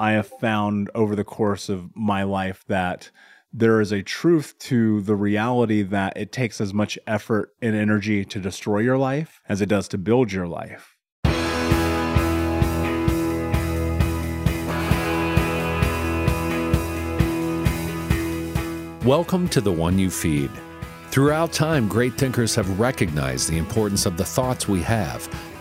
I have found over the course of my life that there is a truth to the reality that it takes as much effort and energy to destroy your life as it does to build your life. Welcome to The One You Feed. Throughout time, great thinkers have recognized the importance of the thoughts we have.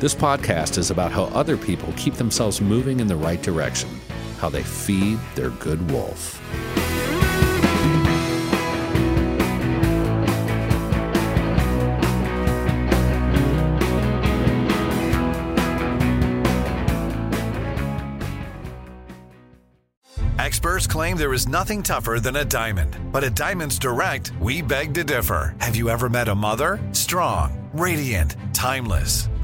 This podcast is about how other people keep themselves moving in the right direction, how they feed their good wolf. Experts claim there is nothing tougher than a diamond. But at Diamonds Direct, we beg to differ. Have you ever met a mother? Strong, radiant, timeless.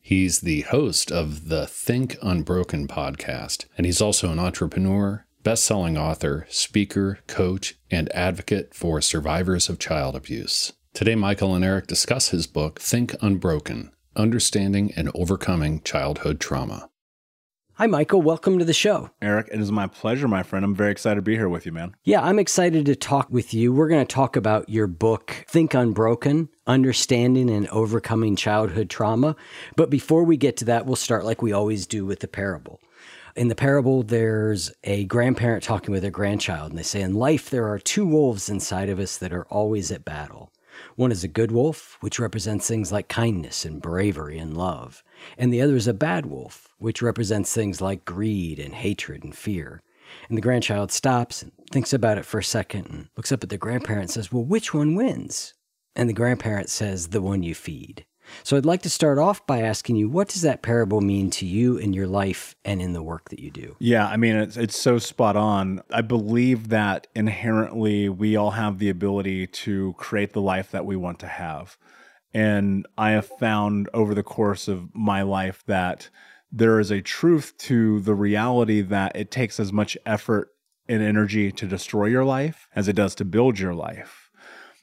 He's the host of the Think Unbroken podcast, and he's also an entrepreneur, best-selling author, speaker, coach, and advocate for survivors of child abuse. Today, Michael and Eric discuss his book, Think Unbroken: Understanding and Overcoming Childhood Trauma. Hi, Michael. Welcome to the show. Eric, it is my pleasure, my friend. I'm very excited to be here with you, man. Yeah, I'm excited to talk with you. We're going to talk about your book, Think Unbroken: Understanding and Overcoming Childhood Trauma. But before we get to that, we'll start like we always do with the parable. In the parable, there's a grandparent talking with their grandchild, and they say, in life, there are two wolves inside of us that are always at battle. One is a good wolf, which represents things like kindness and bravery and love. And the other is a bad wolf, which represents things like greed and hatred and fear. And the grandchild stops and thinks about it for a second and looks up at the grandparent and says, well, which one wins? And the grandparent says, the one you feed. So I'd like to start off by asking you, what does that parable mean to you in your life and in the work that you do? Yeah, I mean, it's so spot on. I believe that inherently we all have the ability to create the life that we want to have. And I have found over the course of my life that there is a truth to the reality that it takes as much effort and energy to destroy your life as it does to build your life.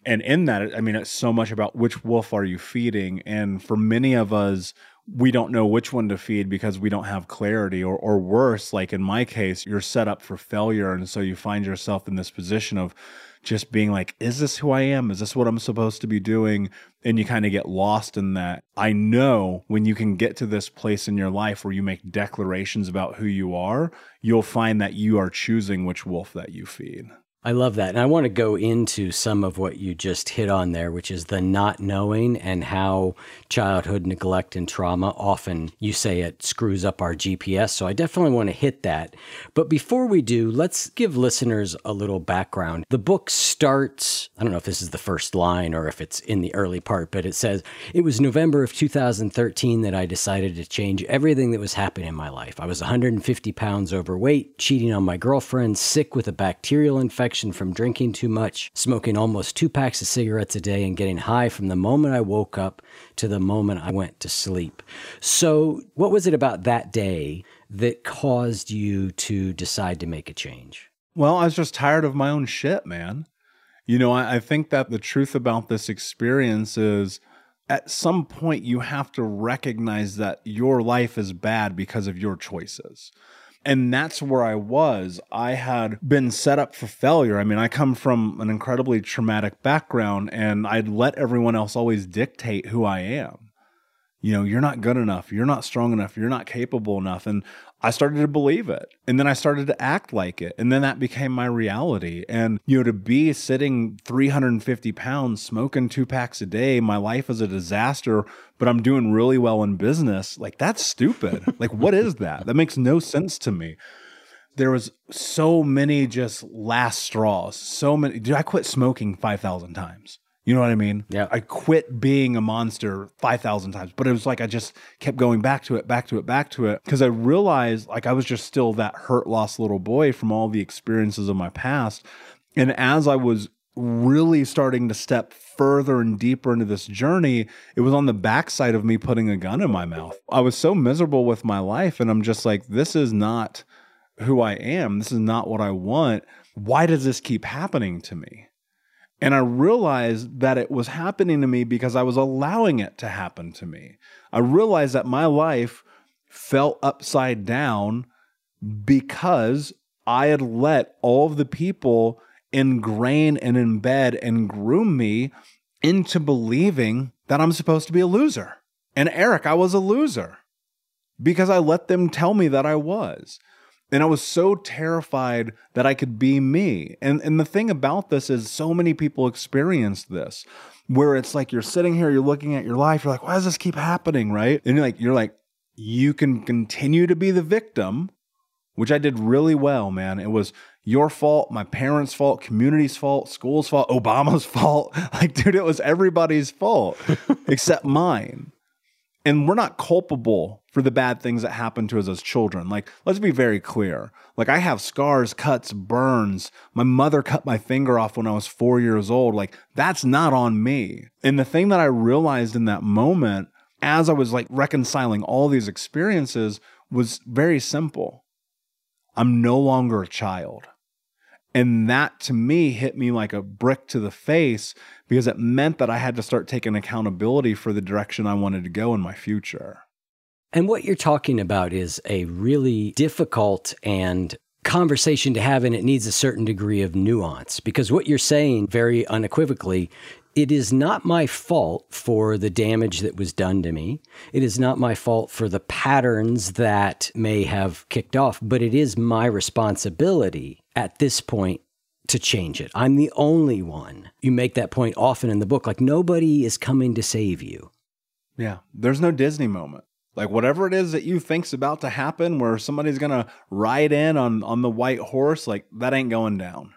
And in that, I mean, it's so much about which wolf are you feeding? And for many of us, we don't know which one to feed because we don't have clarity, or worse, like in my case, you're set up for failure. And so you find yourself in this position of just being like, is this who I am? Is this what I'm supposed to be doing? And you kind of get lost in that. I know when you can get to this place in your life where you make declarations about who you are, you'll find that you are choosing which wolf that you feed. I love that. And I want to go into some of what you just hit on there, which is the not knowing and how childhood neglect and trauma, often you say it screws up our GPS. So I definitely want to hit that. But before we do, let's give listeners a little background. The book starts, I don't know if this is the first line or if it's in the early part, but it says, it was November of 2013 that I decided to change everything that was happening in my life. I was 150 pounds overweight, cheating on my girlfriend, sick with a bacterial infection from drinking too much, smoking almost 2 packs of cigarettes a day, and getting high from the moment I woke up to the moment I went to sleep. So what was it about that day that caused you to decide to make a change? Well, I was just tired of my own shit, man. You know, I think that the truth about this experience is at some point you have to recognize that your life is bad because of your choices. And that's where I was. I had been set up for failure. I mean, I come from an incredibly traumatic background, and I'd let everyone else always dictate who I am. you know, you're not good enough, you're not strong enough, you're not capable enough. And I started to believe it. And then I started to act like it. And then that became my reality. And, you know, to be sitting 350 pounds, smoking 2 packs a day, my life is a disaster, but I'm doing really well in business. Like, that's stupid. Like, what is that? That makes no sense to me. There was so many just last straws, so many. Dude, I quit smoking 5,000 times. You know what I mean? Yeah. I quit being a monster 5,000 times, but it was like I just kept going back to it, because I realized like I was just still that hurt, lost little boy from all the experiences of my past. And as I was really starting to step further and deeper into this journey, it was on the backside of me putting a gun in my mouth. I was so miserable with my life, and I'm just like, this is not who I am. This is not what I want. Why does this keep happening to me? And I realized that it was happening to me because I was allowing it to happen to me. I realized that my life fell upside down because I had let all of the people ingrain and embed and groom me into believing that I'm supposed to be a loser. And Eric, I was a loser because I let them tell me that I was. And I was so terrified that I could be me. And the thing about this is so many people experience this, where it's like you're sitting here, you're looking at your life, you're like, why does this keep happening, right? And you're like, you can continue to be the victim, which I did really well, man. It was your fault, my parents' fault, community's fault, school's fault, Obama's fault. Like, dude, it was everybody's fault except mine. And we're not culpable for the bad things that happen to us as children. Like, let's be very clear. Like, I have scars, cuts, burns. My mother cut my finger off when I was 4 years old. Like, that's not on me. And the thing that I realized in that moment, as I was like reconciling all these experiences, was very simple. I'm no longer a child. And that to me hit me like a brick to the face, because it meant that I had to start taking accountability for the direction I wanted to go in my future. And what you're talking about is a really difficult and conversation to have, and it needs a certain degree of nuance, because what you're saying very unequivocally, it is not my fault for the damage that was done to me. It is not my fault for the patterns that may have kicked off, but it is my responsibility at this point to change it. I'm the only one. You make that point often in the book, like nobody is coming to save you. Yeah, there's no Disney moment. Like whatever it is that you think's about to happen where somebody's going to ride in on the white horse, like that ain't going down.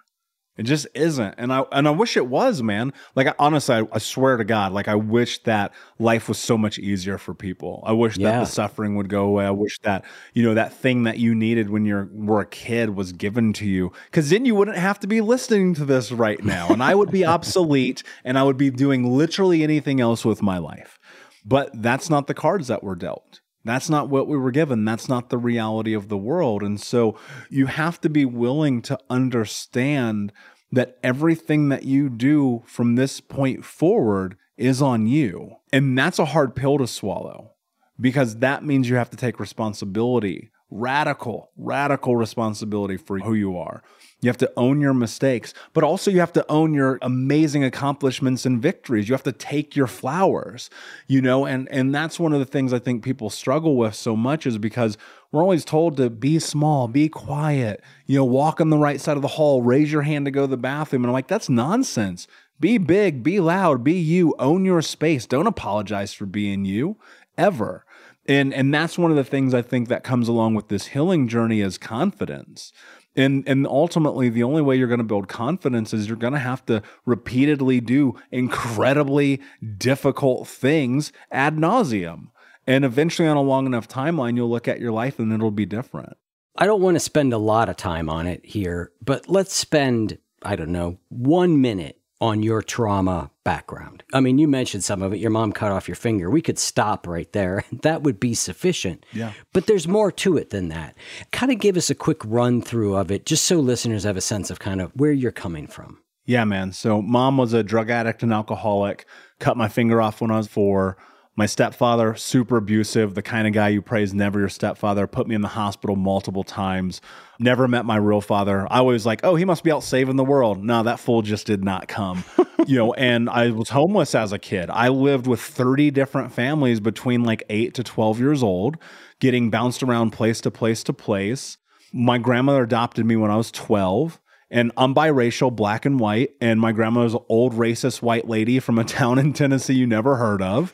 It just isn't. And I wish it was, man. Like, honestly, I swear to God, like, I wish that life was so much easier for people. I wish that the suffering would go away. I wish that, you know, that thing that you needed when you were a kid was given to you. Because then you wouldn't have to be listening to this right now. And I would be obsolete and I would be doing literally anything else with my life. But that's not the cards that were dealt. That's not what we were given. That's not the reality of the world. And so you have to be willing to understand that everything that you do from this point forward is on you. And that's a hard pill to swallow, because that means you have to take responsibility, radical responsibility for who you are. You have to own your mistakes, but also you have to own your amazing accomplishments and victories. You have to take your flowers, you know, and that's one of the things I think people struggle with so much, is because we're always told to be small, be quiet, you know, walk on the right side of the hall, raise your hand to go to the bathroom. And I'm like, that's nonsense. Be big, be loud, be you, own your space. Don't apologize for being you ever. And that's one of the things I think that comes along with this healing journey is confidence. And ultimately, the only way you're going to build confidence is you're going to have to repeatedly do incredibly difficult things ad nauseum. And eventually on a long enough timeline, you'll look at your life and it'll be different. I don't want to spend a lot of time on it here, but let's spend, I don't know, 1 minute on your trauma background. I mean, you mentioned some of it. Your mom cut off your finger. We could stop right there. That would be sufficient. Yeah. But there's more to it than that. Kind of give us a quick run through of it, just so listeners have a sense of kind of where you're coming from. Yeah, man. So mom was a drug addict and alcoholic, cut my finger off when I was 4. My stepfather, super abusive, the kind of guy you praise, never your stepfather, put me in the hospital multiple times, never met my real father. I was like, oh, he must be out saving the world. No, that fool just did not come. You know, and I was homeless as a kid. I lived with 30 different families between like 8 to 12 years old, getting bounced around place to place to place. My grandmother adopted me when I was 12. And I'm biracial, black and white, and my grandma's an old racist white lady from a town in Tennessee you never heard of.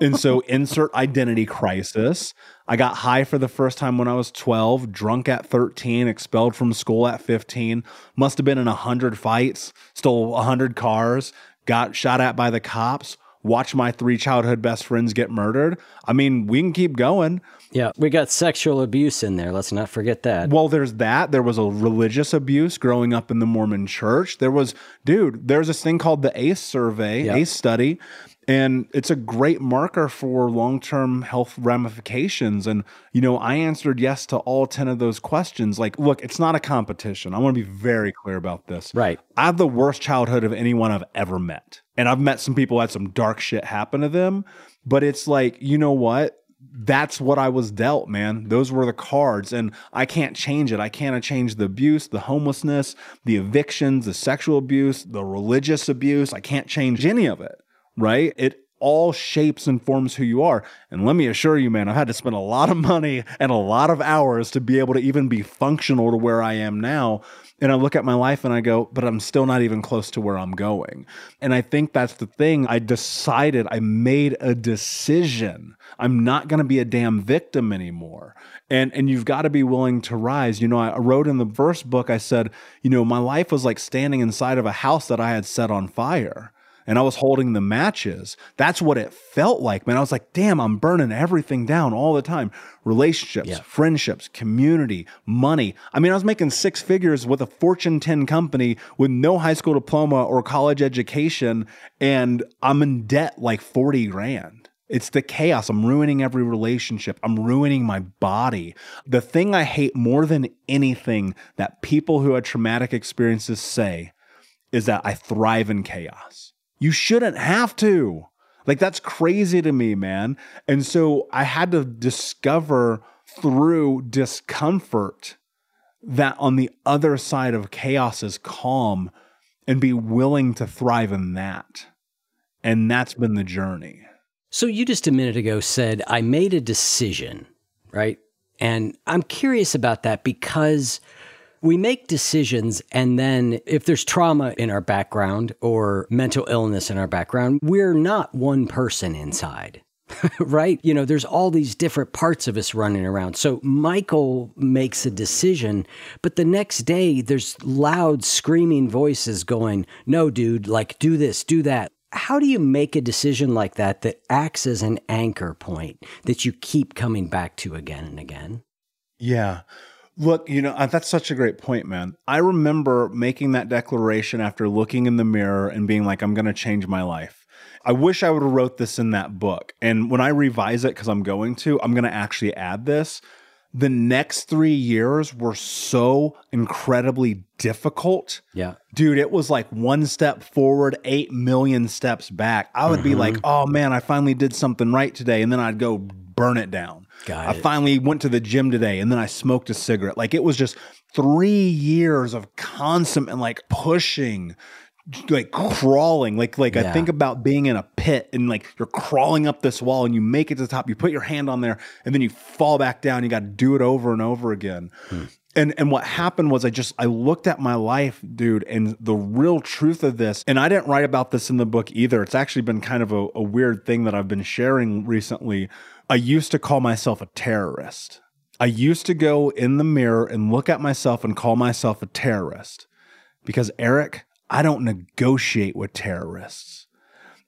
And so insert identity crisis. I got high for the first time when I was 12, drunk at 13, expelled from school at 15, must have been in 100 fights, stole 100 cars, got shot at by the cops, watched my 3 childhood best friends get murdered. I mean, we can keep going. Yeah, we got sexual abuse in there. Let's not forget that. Well, there's that. There was a religious abuse growing up in the Mormon church. There was, dude, there's this thing called the ACE survey, yep. ACE study, and it's a great marker for long-term health ramifications. And, you know, I answered yes to all 10 of those questions. Like, look, it's not a competition. I want to be very clear about this. Right. I have the worst childhood of anyone I've ever met. And I've met some people who had some dark shit happen to them. But it's like, you know what? That's what I was dealt, man. Those were the cards. And I can't change it. I can't change the abuse, the homelessness, the evictions, the sexual abuse, the religious abuse. I can't change any of it. Right? It all shapes and forms who you are. And let me assure you, man, I've had to spend a lot of money and a lot of hours to be able to even be functional to where I am now. And I look at my life and I go, but I'm still not even close to where I'm going. And I think that's the thing. I decided, I made a decision. I'm not going to be a damn victim anymore. And you've got to be willing to rise. You know, I wrote in the first book, I said, you know, my life was like standing inside of a house that I had set on fire. And I was holding the matches. That's what it felt like, man. I was like, damn, I'm burning everything down all the time. Relationships, yeah. Friendships, community, money. I mean, I was making 6 figures with a Fortune 10 company with no high school diploma or college education. And I'm in debt like 40 grand. It's the chaos. I'm ruining every relationship. I'm ruining my body. The thing I hate more than anything that people who had traumatic experiences say is that I thrive in chaos. You shouldn't have to. Like, that's crazy to me, man. And so I had to discover through discomfort that on the other side of chaos is calm, and be willing to thrive in that. And that's been the journey. So you just a minute ago said, I made a decision, right? And I'm curious about that because we make decisions, and then if there's trauma in our background or mental illness in our background, we're not one person inside, right? You know, there's all these different parts of us running around. So Michael makes a decision, but the next day there's loud screaming voices going, no, dude, like do this, do that. How do you make a decision like that that acts as an anchor point that you keep coming back to again and again? Yeah. Look, you know, that's such a great point, man. I remember making that declaration after looking in the mirror and being like, I'm going to change my life. I wish I would have wrote this in that book. And when I revise it, because I'm going to actually add this. The next 3 years were so incredibly difficult. Yeah. Dude, it was like 1 step forward, 8 million steps back. I would be like, oh man, I finally did something right today. And then I'd go burn it down. I finally went to the gym today, and then I smoked a cigarette. Like, it was just 3 years of constant and like pushing, like crawling. Like yeah. I think about being in a pit and like you're crawling up this wall and you make it to the top, you put your hand on there and then you fall back down. You got to do it over and over again. And what happened was I looked at my life, dude, and the real truth of this, and I didn't write about this in the book either. It's actually been kind of a weird thing that I've been sharing recently. I used to call myself a terrorist. I used to go in the mirror and look at myself and call myself a terrorist because, Eric, I don't negotiate with terrorists.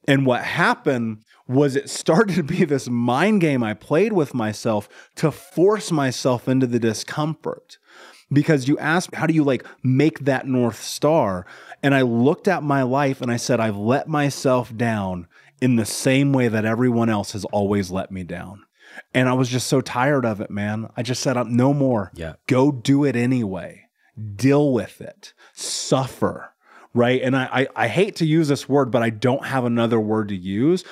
And what happened was it started to be this mind game I played with myself to force myself into the discomfort. Because you asked, how do you like make that North Star? And I looked at my life and I said, I've let myself down in the same way that everyone else has always let me down. And I was just so tired of it, man. I just said, no more. Yeah. Go do it anyway. Deal with it. Suffer, right? And I hate to use this word, but I don't have another word to use.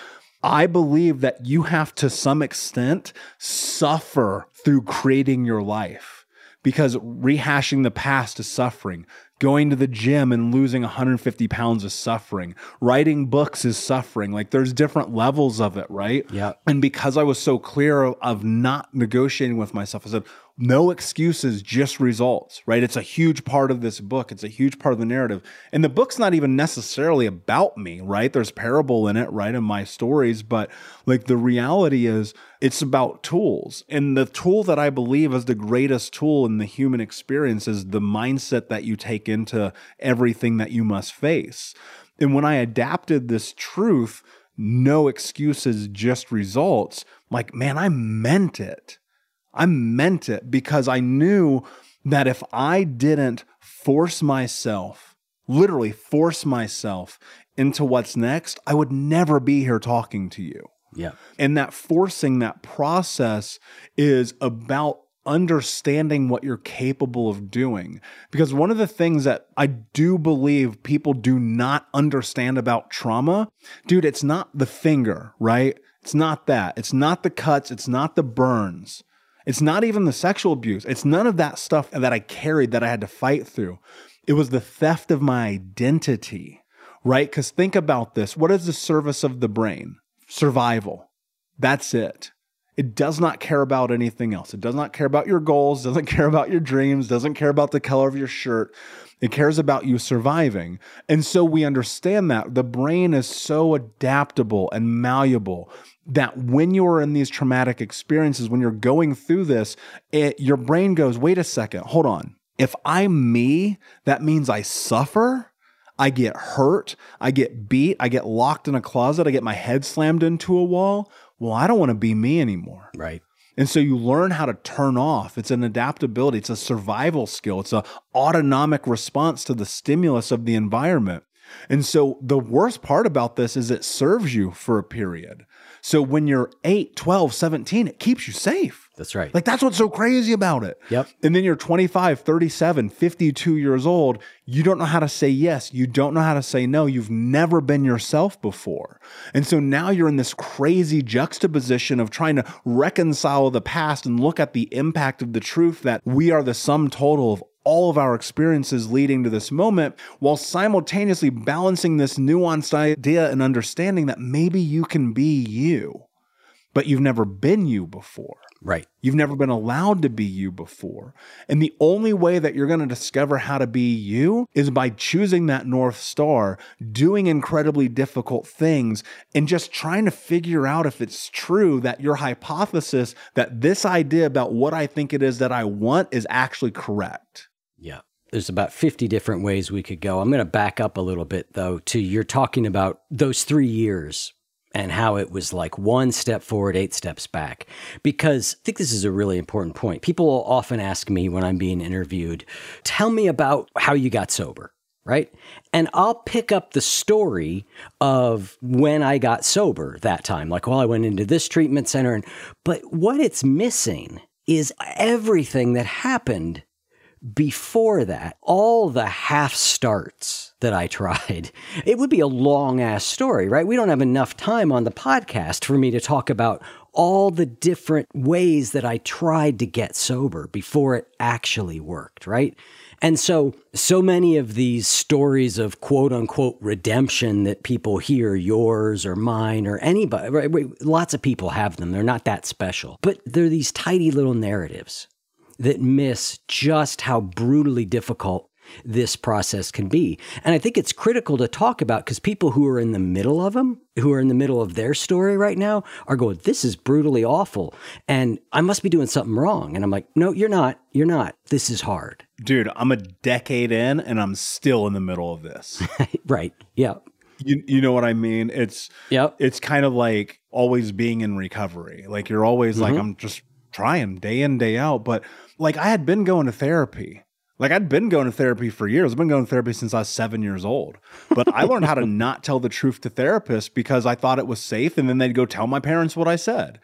I believe that you have to some extent suffer through creating your life, because rehashing the past is suffering. Going to the gym and losing 150 pounds is suffering. Writing books is suffering. Like, there's different levels of it, right? Yeah. And because I was so clear of not negotiating with myself, I said, no excuses, just results, right? It's a huge part of this book. It's a huge part of the narrative. And the book's not even necessarily about me, right? There's parable in it, right? In my stories, but like the reality is it's about tools. And the tool that I believe is the greatest tool in the human experience is the mindset that you take into everything that you must face. And when I adapted this truth, no excuses, just results, like, man, I meant it. I meant it, because I knew that if I didn't force myself, literally force myself into what's next, I would never be here talking to you. Yeah. And that forcing, that process is about understanding what you're capable of doing. Because one of the things that I do believe people do not understand about trauma, dude, it's not the finger, right? It's not that. It's not the cuts. It's not the burns. It's not even the sexual abuse. It's none of that stuff that I carried that I had to fight through. It was the theft of my identity, right? Because think about this. What is the service of the brain? Survival. That's it. It does not care about anything else. It does not care about your goals, doesn't care about your dreams, doesn't care about the color of your shirt. It cares about you surviving. And so we understand that the brain is so adaptable and malleable that when you're in these traumatic experiences, when you're going through this, your brain goes, wait a second, hold on. If I'm me, that means I suffer, I get hurt, I get beat, I get locked in a closet, I get my head slammed into a wall. Well, I don't want to be me anymore. Right. And so you learn how to turn off. It's an adaptability. It's a survival skill. It's an autonomic response to the stimulus of the environment. And so the worst part about this is it serves you for a period. So when you're 8, 12, 17, it keeps you safe. That's right. Like, that's what's so crazy about it. Yep. And then you're 25, 37, 52 years old. You don't know how to say yes. You don't know how to say no. You've never been yourself before. And so now you're in this crazy juxtaposition of trying to reconcile the past and look at the impact of the truth that we are the sum total of all of our experiences leading to this moment, while simultaneously balancing this nuanced idea and understanding that maybe you can be you, but you've never been you before. Right. You've never been allowed to be you before. And the only way that you're going to discover how to be you is by choosing that North Star, doing incredibly difficult things, and just trying to figure out if it's true that your hypothesis that this idea about what I think it is that I want is actually correct. Yeah. There's about 50 different ways we could go. I'm going to back up a little bit, though, to you're talking about those 3 years and how it was like 1 step forward, 8 steps back. Because I think this is a really important point. People will often ask me when I'm being interviewed, tell me about how you got sober, right? And I'll pick up the story of when I got sober that time. Like, well, I went into this treatment center. But what it's missing is everything that happened before that, all the half starts that I tried. It would be a long ass story, right? We don't have enough time on the podcast for me to talk about all the different ways that I tried to get sober before it actually worked, right? And so many of these stories of quote unquote redemption that people hear, yours or mine or anybody, right? Lots of people have them. They're not that special, but they're these tidy little narratives that miss just how brutally difficult this process can be. And I think it's critical to talk about, because people who are in the middle of them, who are in the middle of their story right now, are going, this is brutally awful, and I must be doing something wrong. And I'm like, no, you're not. You're not. This is hard. Dude, I'm a decade in, and I'm still in the middle of this. Right. Yeah. You know what I mean? It's, yep. It's kind of like always being in recovery. Like, you're always like, I'm just trying day in, day out. But like, I had been going to therapy. Like, I'd been going to therapy for years. I've been going to therapy since I was 7 years old. But I learned how to not tell the truth to therapists because I thought it was safe. And then they'd go tell my parents what I said.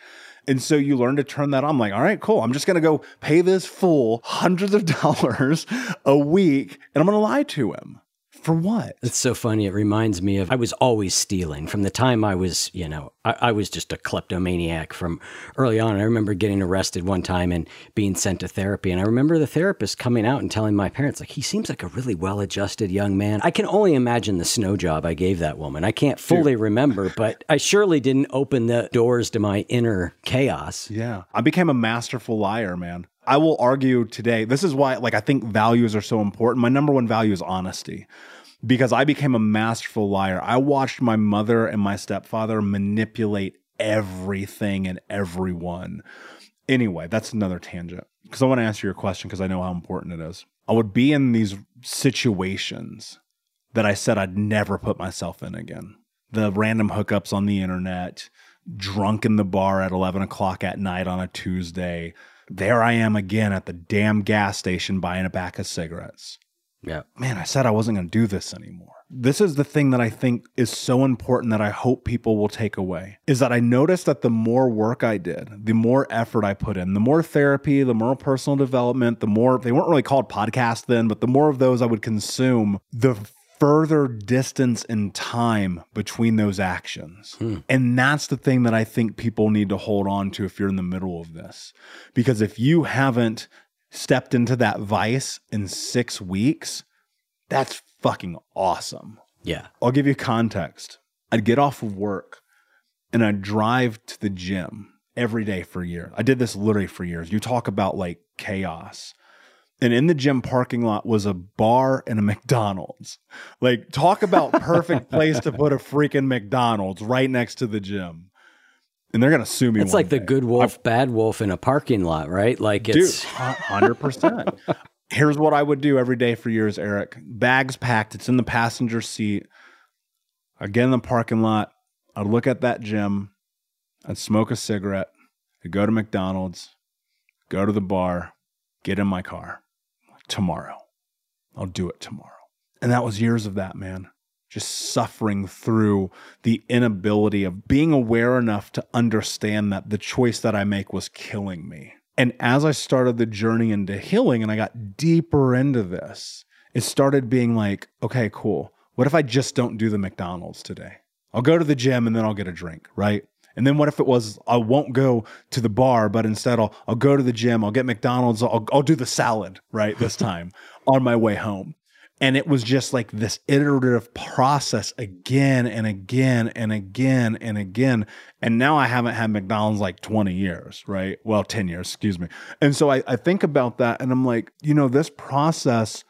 And so you learn to turn that on. I'm like, all right, cool. I'm just going to go pay this fool hundreds of dollars a week and I'm going to lie to him For what? It's so funny. It reminds me of, I was always stealing from the time I was, you know, I was just a kleptomaniac from early on. I remember getting arrested one time and being sent to therapy. And I remember the therapist coming out and telling my parents, like, he seems like a really well-adjusted young man. I can only imagine the snow job I gave that woman. I can't fully remember, but I surely didn't open the doors to my inner chaos. Yeah. I became a masterful liar, man. I will argue today, this is why, like, I think values are so important. My number one value is honesty, because I became a masterful liar. I watched my mother and my stepfather manipulate everything and everyone. Anyway, that's another tangent, because I want to answer your question, because I know how important it is. I would be in these situations that I said I'd never put myself in again. The random hookups on the internet, drunk in the bar at 11 o'clock at night on a Tuesday. There I am again at the damn gas station buying a pack of cigarettes. Yeah. Man, I said I wasn't going to do this anymore. This is the thing that I think is so important that I hope people will take away, is that I noticed that the more work I did, the more effort I put in, the more therapy, the more personal development, the more, they weren't really called podcasts then, but the more of those I would consume, the further distance in time between those actions. And that's the thing that I think people need to hold on to if you're in the middle of this. Because if you haven't stepped into that vice in 6 weeks, that's fucking awesome. Yeah. I'll give you context. I'd get off of work and I'd drive to the gym every day for years. I did this literally for years. You talk about like chaos. And in the gym parking lot was a bar and a McDonald's. Like, talk about perfect place to put a freaking McDonald's right next to the gym. And they're going to sue me. It's like the good wolf, bad wolf in a parking lot, right? Like, it's 100%. Here's what I would do every day for years, Eric. Bags packed. It's in the passenger seat. I'd get in the parking lot. I'd look at that gym. I'd smoke a cigarette. I'd go to McDonald's, go to the bar, get in my car. Tomorrow. I'll do it tomorrow. And that was years of that, man. Just suffering through the inability of being aware enough to understand that the choice that I make was killing me. And as I started the journey into healing and I got deeper into this, it started being like, okay, cool. What if I just don't do the McDonald's today? I'll go to the gym and then I'll get a drink, right? And then what if it was, I won't go to the bar, but instead I'll go to the gym, I'll get McDonald's, I'll do the salad, right, this time on my way home. And it was just like this iterative process again and again and again and again. And now I haven't had McDonald's like 20 years, right? Well, 10 years, excuse me. And so I think about that and I'm like, you know, this process,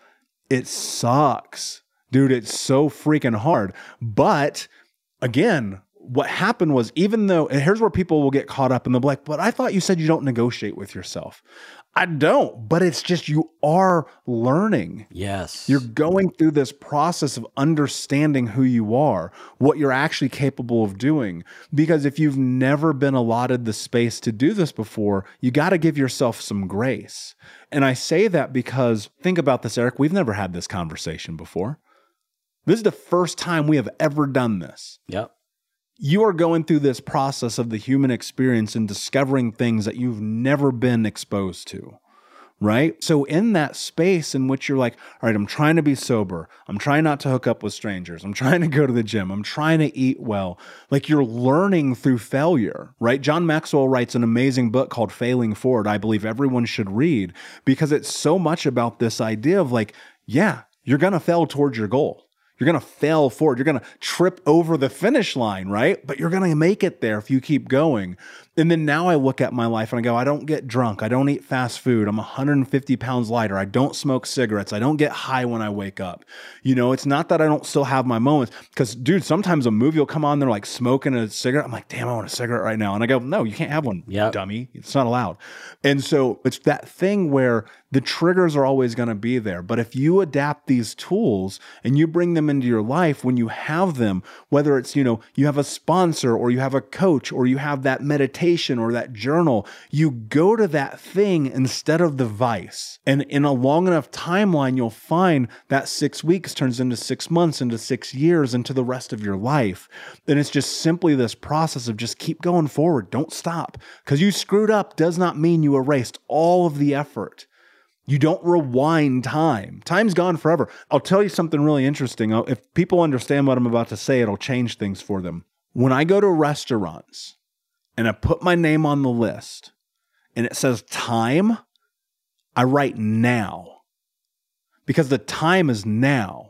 it sucks. Dude, it's so freaking hard. But again, what happened was, even though, and here's where people will get caught up in the black, but I thought you said you don't negotiate with yourself. I don't, but it's just, you are learning. Yes. You're going through this process of understanding who you are, what you're actually capable of doing. Because if you've never been allotted the space to do this before, you got to give yourself some grace. And I say that because, think about this, Eric, we've never had this conversation before. This is the first time we have ever done this. Yep. You are going through this process of the human experience and discovering things that you've never been exposed to, right? So in that space in which you're like, all right, I'm trying to be sober. I'm trying not to hook up with strangers. I'm trying to go to the gym. I'm trying to eat well. Like, you're learning through failure, right? John Maxwell writes an amazing book called Failing Forward. I believe everyone should read, because it's so much about this idea of like, yeah, you're going to fail towards your goal. You're going to fail forward. You're going to trip over the finish line, right? But you're going to make it there if you keep going. And then now I look at my life and I go, I don't get drunk. I don't eat fast food. I'm 150 pounds lighter. I don't smoke cigarettes. I don't get high when I wake up. You know, it's not that I don't still have my moments, because dude, sometimes a movie will come on, they're like smoking a cigarette. I'm like, damn, I want a cigarette right now. And I go, no, you can't have one, dummy. It's not allowed. And so it's that thing where the triggers are always going to be there. But if you adapt these tools and you bring them into your life when you have them, whether it's, you know, you have a sponsor or you have a coach or you have that meditation or that journal, you go to that thing instead of the vice. And in a long enough timeline, you'll find that 6 weeks turns into 6 months, into 6 years, into the rest of your life. And it's just simply this process of just keep going forward. Don't stop. Because you screwed up does not mean you erased all of the effort. You don't rewind time. Time's gone forever. I'll tell you something really interesting. If people understand what I'm about to say, it'll change things for them. When I go to restaurants and I put my name on the list and it says time, I write now, because the time is now.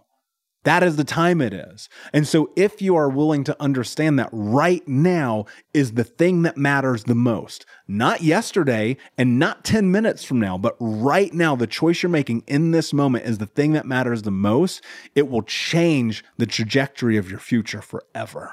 That is the time it is. And so if you are willing to understand that right now is the thing that matters the most, not yesterday and not 10 minutes from now, but right now, the choice you're making in this moment is the thing that matters the most, it will change the trajectory of your future forever.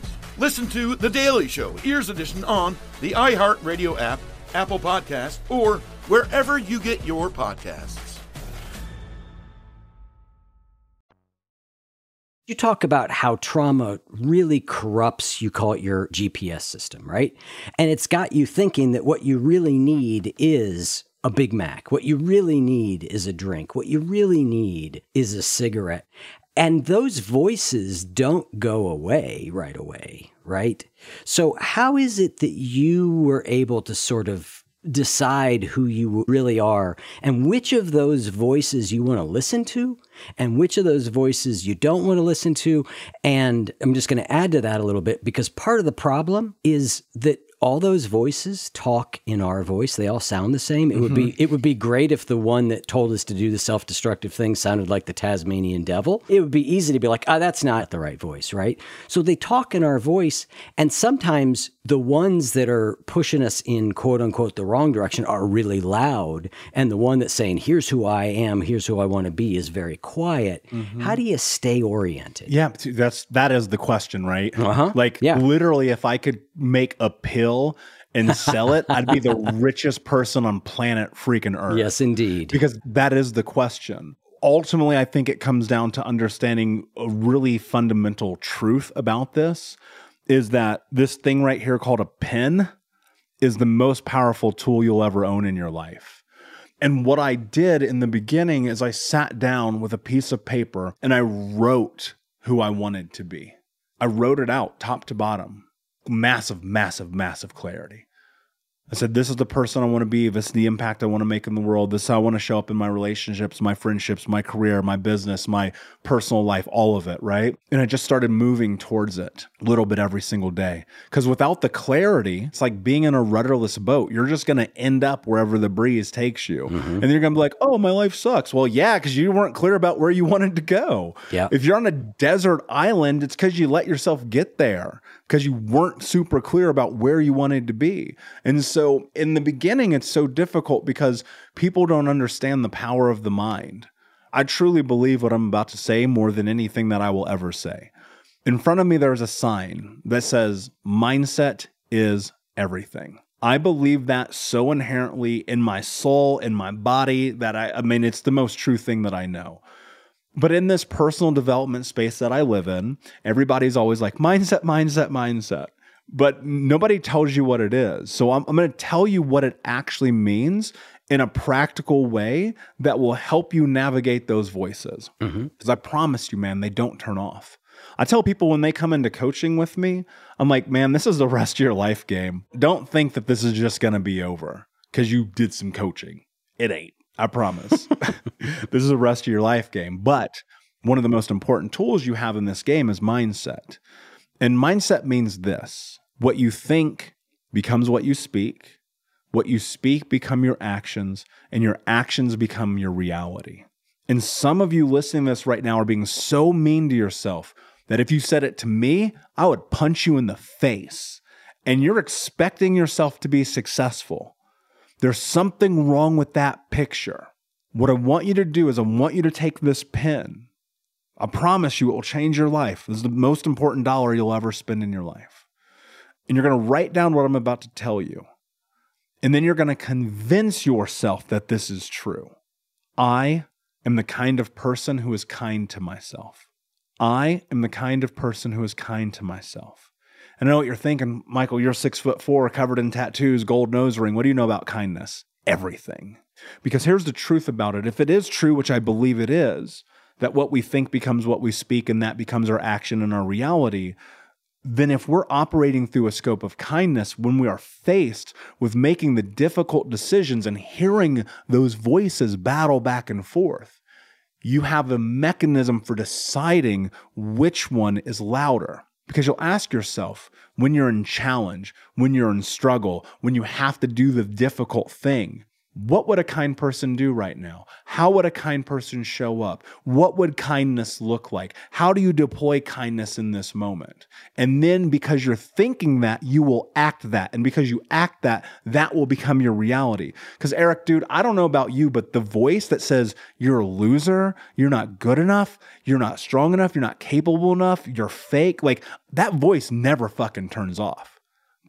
Listen to The Daily Show, Ears Edition, on the iHeartRadio app, Apple Podcasts, or wherever you get your podcasts. You talk about how trauma really corrupts, you call it your GPS system, right? And it's got you thinking that what you really need is a Big Mac. What you really need is a drink. What you really need is a cigarette. And those voices don't go away, right? So how is it that you were able to sort of decide who you really are and which of those voices you want to listen to and which of those voices you don't want to listen to? And I'm just going to add to that a little bit, because part of the problem is that all those voices talk in our voice. They all sound the same. It would be great if the one that told us to do the self-destructive thing sounded like the Tasmanian devil. It would be easy to be like, oh, that's not the right voice, right? So they talk in our voice. And sometimes the ones that are pushing us in quote unquote the wrong direction are really loud. And the one that's saying, here's who I am, here's who I want to be, is very quiet. Mm-hmm. How do you stay oriented? Yeah, that is the question, right? Uh-huh. Like, yeah. Literally, if I could make a pill and sell it, I'd be the richest person on planet freaking Earth. Yes, indeed. Because that is the question. Ultimately, I think it comes down to understanding a really fundamental truth about this, is that this thing right here called a pen is the most powerful tool you'll ever own in your life. And what I did in the beginning is I sat down with a piece of paper and I wrote who I wanted to be. I wrote it out top to bottom. Massive clarity. I said, this is the person I want to be. This is the impact I want to make in the world. This is how I want to show up in my relationships, my friendships, my career, my business, my personal life, all of it, right? And I just started moving towards it a little bit every single day. Because without the clarity, it's like being in a rudderless boat. You're just going to end up wherever the breeze takes you. Mm-hmm. And you're going to be like, oh, my life sucks. Well, yeah, because you weren't clear about where you wanted to go. Yeah. If you're on a desert island, it's because you let yourself get there, because you weren't super clear about where you wanted to be. And so in the beginning, it's so difficult because people don't understand the power of the mind. I truly believe what I'm about to say more than anything that I will ever say. In front of me, there's a sign that says, mindset is everything. I believe that so inherently in my soul, in my body, that I mean, it's the most true thing that I know. But in this personal development space that I live in, everybody's always like, mindset, mindset, mindset. But nobody tells you what it is. So I'm going to tell you what it actually means in a practical way that will help you navigate those voices. Mm-hmm. Because I promise you, man, they don't turn off. I tell people when they come into coaching with me, I'm like, man, this is the rest of your life game. Don't think that this is just going to be over because you did some coaching. It ain't. I promise. This is the rest of your life game. But one of the most important tools you have in this game is mindset. And mindset means this: what you think becomes what you speak become your actions, and your actions become your reality. And some of you listening to this right now are being so mean to yourself that if you said it to me, I would punch you in the face. And you're expecting yourself to be successful. There's something wrong with that picture. What I want you to do is I want you to take this pen. I promise you it will change your life. This is the most important dollar you'll ever spend in your life. And you're going to write down what I'm about to tell you. And then you're going to convince yourself that this is true. I am the kind of person who is kind to myself. I am the kind of person who is kind to myself. I know what you're thinking, Michael, you're 6'4", covered in tattoos, gold nose ring. What do you know about kindness? Everything. Because here's the truth about it. If it is true, which I believe it is, that what we think becomes what we speak and that becomes our action and our reality, then if we're operating through a scope of kindness, when we are faced with making the difficult decisions and hearing those voices battle back and forth, you have a mechanism for deciding which one is louder. Because you'll ask yourself, when you're in challenge, when you're in struggle, when you have to do the difficult thing, what would a kind person do right now? How would a kind person show up? What would kindness look like? How do you deploy kindness in this moment? And then because you're thinking that, you will act that. And because you act that, that will become your reality. Because Eric, dude, I don't know about you, but the voice that says you're a loser, you're not good enough, you're not strong enough, you're not capable enough, you're fake, like that voice never fucking turns off.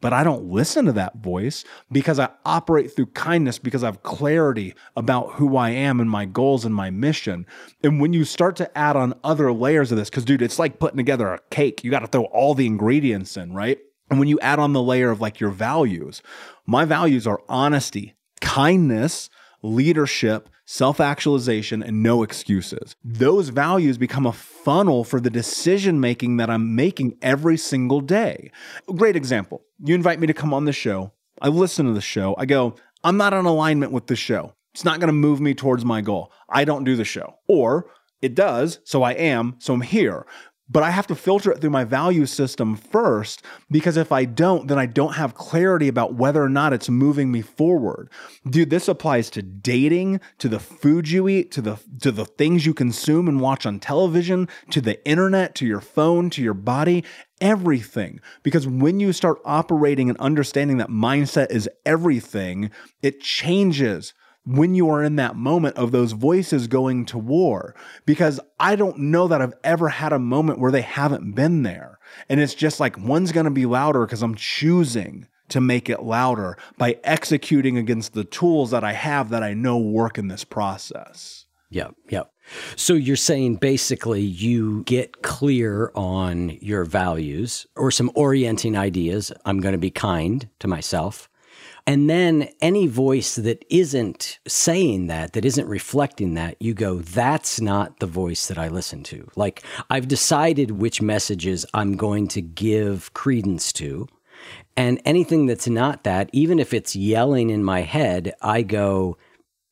But I don't listen to that voice because I operate through kindness, because I have clarity about who I am and my goals and my mission. And when you start to add on other layers of this, because dude, it's like putting together a cake. You got to throw all the ingredients in, right? And when you add on the layer of like your values, my values are honesty, kindness, leadership, self-actualization, and no excuses. Those values become a funnel for the decision-making that I'm making every single day. Great example. You invite me to come on the show. I listen to the show. I go, I'm not in alignment with the show. It's not going to move me towards my goal. I don't do the show. Or it does, so I am, so I'm here. But I have to filter it through my value system first, because if I don't, then I don't have clarity about whether or not it's moving me forward. Dude, this applies to dating, to the food you eat, to the things you consume and watch on television, to the internet, to your phone, to your body, everything. Because when you start operating and understanding that mindset is everything, it changes when you are in that moment of those voices going to war, because I don't know that I've ever had a moment where they haven't been there. And it's just like, one's going to be louder because I'm choosing to make it louder by executing against the tools that I have that I know work in this process. Yep. Yep. So you're saying basically you get clear on your values or some orienting ideas. I'm going to be kind to myself. And then any voice that isn't saying that isn't reflecting that, you go, that's not the voice that I listen to. Like, I've decided which messages I'm going to give credence to. And anything that's not that, even if it's yelling in my head, I go,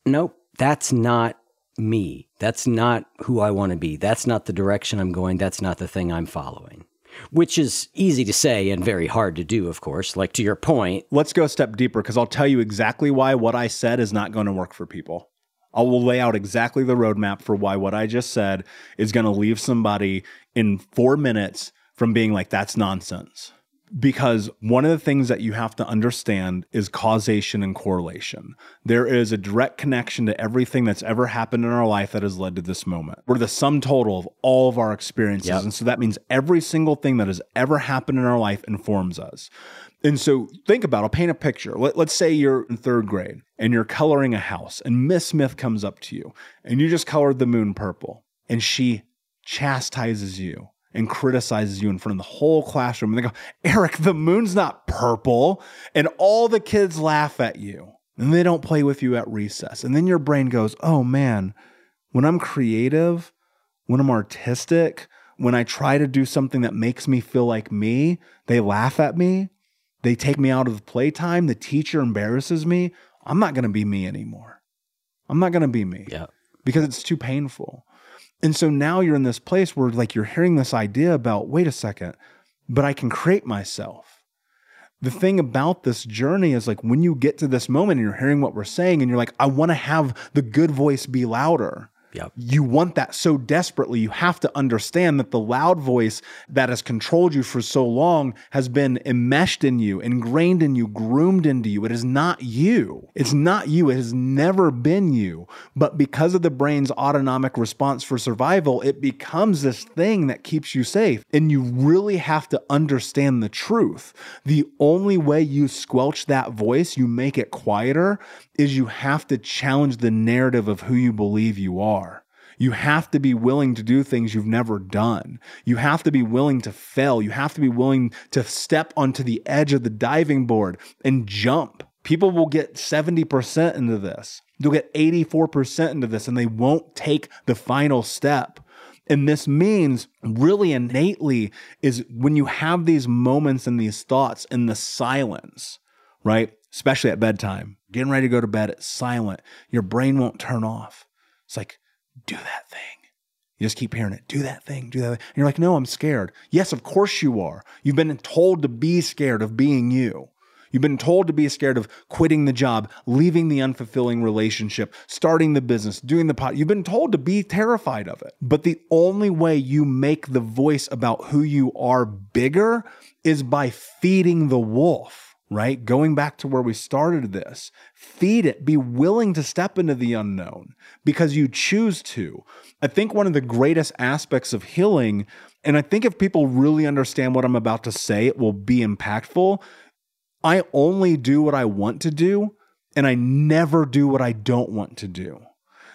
nope, that's not me. That's not who I want to be. That's not the direction I'm going. That's not the thing I'm following, which is easy to say and very hard to do, of course, like to your point. Let's go a step deeper, because I'll tell you exactly why what I said is not going to work for people. I will lay out exactly the roadmap for why what I just said is going to leave somebody in 4 minutes from being like, that's nonsense. Because one of the things that you have to understand is causation and correlation. There is a direct connection to everything that's ever happened in our life that has led to this moment. We're the sum total of all of our experiences. Yep. And so that means every single thing that has ever happened in our life informs us. And so think about, I'll paint a picture. Let's say you're in third grade and you're coloring a house and Miss Smith comes up to you and you just colored the moon purple and she chastises you and criticizes you in front of the whole classroom. And they go, Eric, the moon's not purple. And all the kids laugh at you. And they don't play with you at recess. And then your brain goes, oh man, when I'm creative, when I'm artistic, when I try to do something that makes me feel like me, they laugh at me. They take me out of the playtime. The teacher embarrasses me. I'm not going to be me anymore. I'm not going to be me. Yeah. Because it's too painful. And so now you're in this place where like you're hearing this idea about, wait a second, but I can create myself. The thing about this journey is like when you get to this moment and you're hearing what we're saying and you're like, I want to have the good voice be louder. Yep. You want that so desperately. You have to understand that the loud voice that has controlled you for so long has been enmeshed in you, ingrained in you, groomed into you. It is not you. It's not you. It has never been you. But because of the brain's autonomic response for survival, it becomes this thing that keeps you safe. And you really have to understand the truth. The only way you squelch that voice, you make it quieter, is you have to challenge the narrative of who you believe you are. You have to be willing to do things you've never done. You have to be willing to fail. You have to be willing to step onto the edge of the diving board and jump. People will get 70% into this. They'll get 84% into this, and they won't take the final step. And this means really innately is when you have these moments and these thoughts and the silence, right? Especially at bedtime, getting ready to go to bed, it's silent. Your brain won't turn off. It's like, do that thing. You just keep hearing it. Do that thing. Do that thing. And you're like, no, I'm scared. Yes, of course you are. You've been told to be scared of being you. You've been told to be scared of quitting the job, leaving the unfulfilling relationship, starting the business, doing the pot. You've been told to be terrified of it. But the only way you make the voice about who you are bigger is by feeding the wolf. Right? Going back to where we started this, feed it, be willing to step into the unknown because you choose to. I think one of the greatest aspects of healing, and I think if people really understand what I'm about to say, it will be impactful. I only do what I want to do, and I never do what I don't want to do.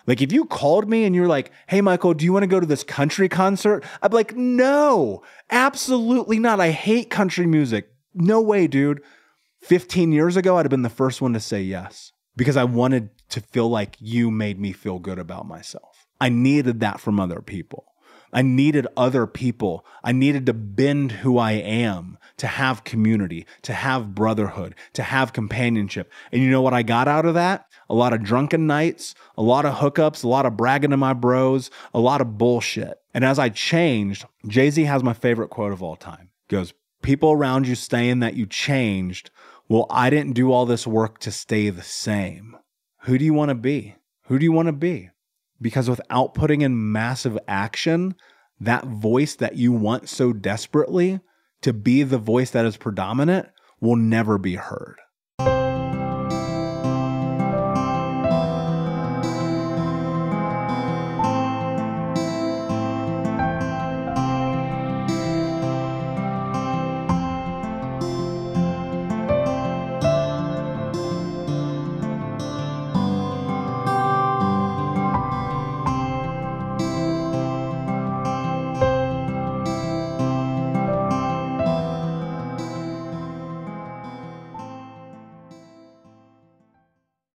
Like if you called me and you're like, hey, Michael, do you want to go to this country concert? I'd be like, no, absolutely not. I hate country music. No way, dude. 15 years ago, I'd have been the first one to say yes because I wanted to feel like you made me feel good about myself. I needed that from other people. I needed other people. I needed to bend who I am, to have community, to have brotherhood, to have companionship. And you know what I got out of that? A lot of drunken nights, a lot of hookups, a lot of bragging to my bros, a lot of bullshit. And as I changed, Jay-Z has my favorite quote of all time. It goes, people around you saying that you changed. Well, I didn't do all this work to stay the same. Who do you want to be? Who do you want to be? Because without putting in massive action, that voice that you want so desperately to be the voice that is predominant will never be heard.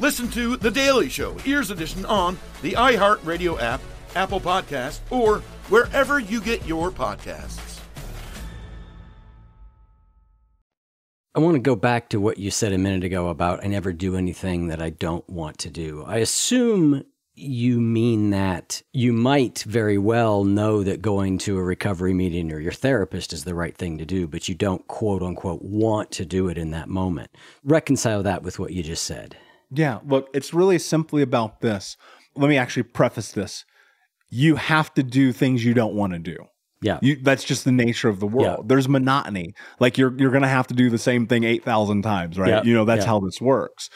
Listen to The Daily Show, Ears Edition on the iHeartRadio app, Apple Podcasts, or wherever you get your podcasts. I want to go back to what you said a minute ago about I never do anything that I don't want to do. I assume you mean that you might very well know that going to a recovery meeting or your therapist is the right thing to do, but you don't, quote unquote, want to do it in that moment. Reconcile that with what you just said. Yeah, look, it's really simply about this. Let me actually preface this. You have to do things you don't want to do. Yeah. That's just the nature of the world. Yeah. There's monotony. Like you're going to have to do the same thing 8,000 times, right? Yeah. You know, that's how this works.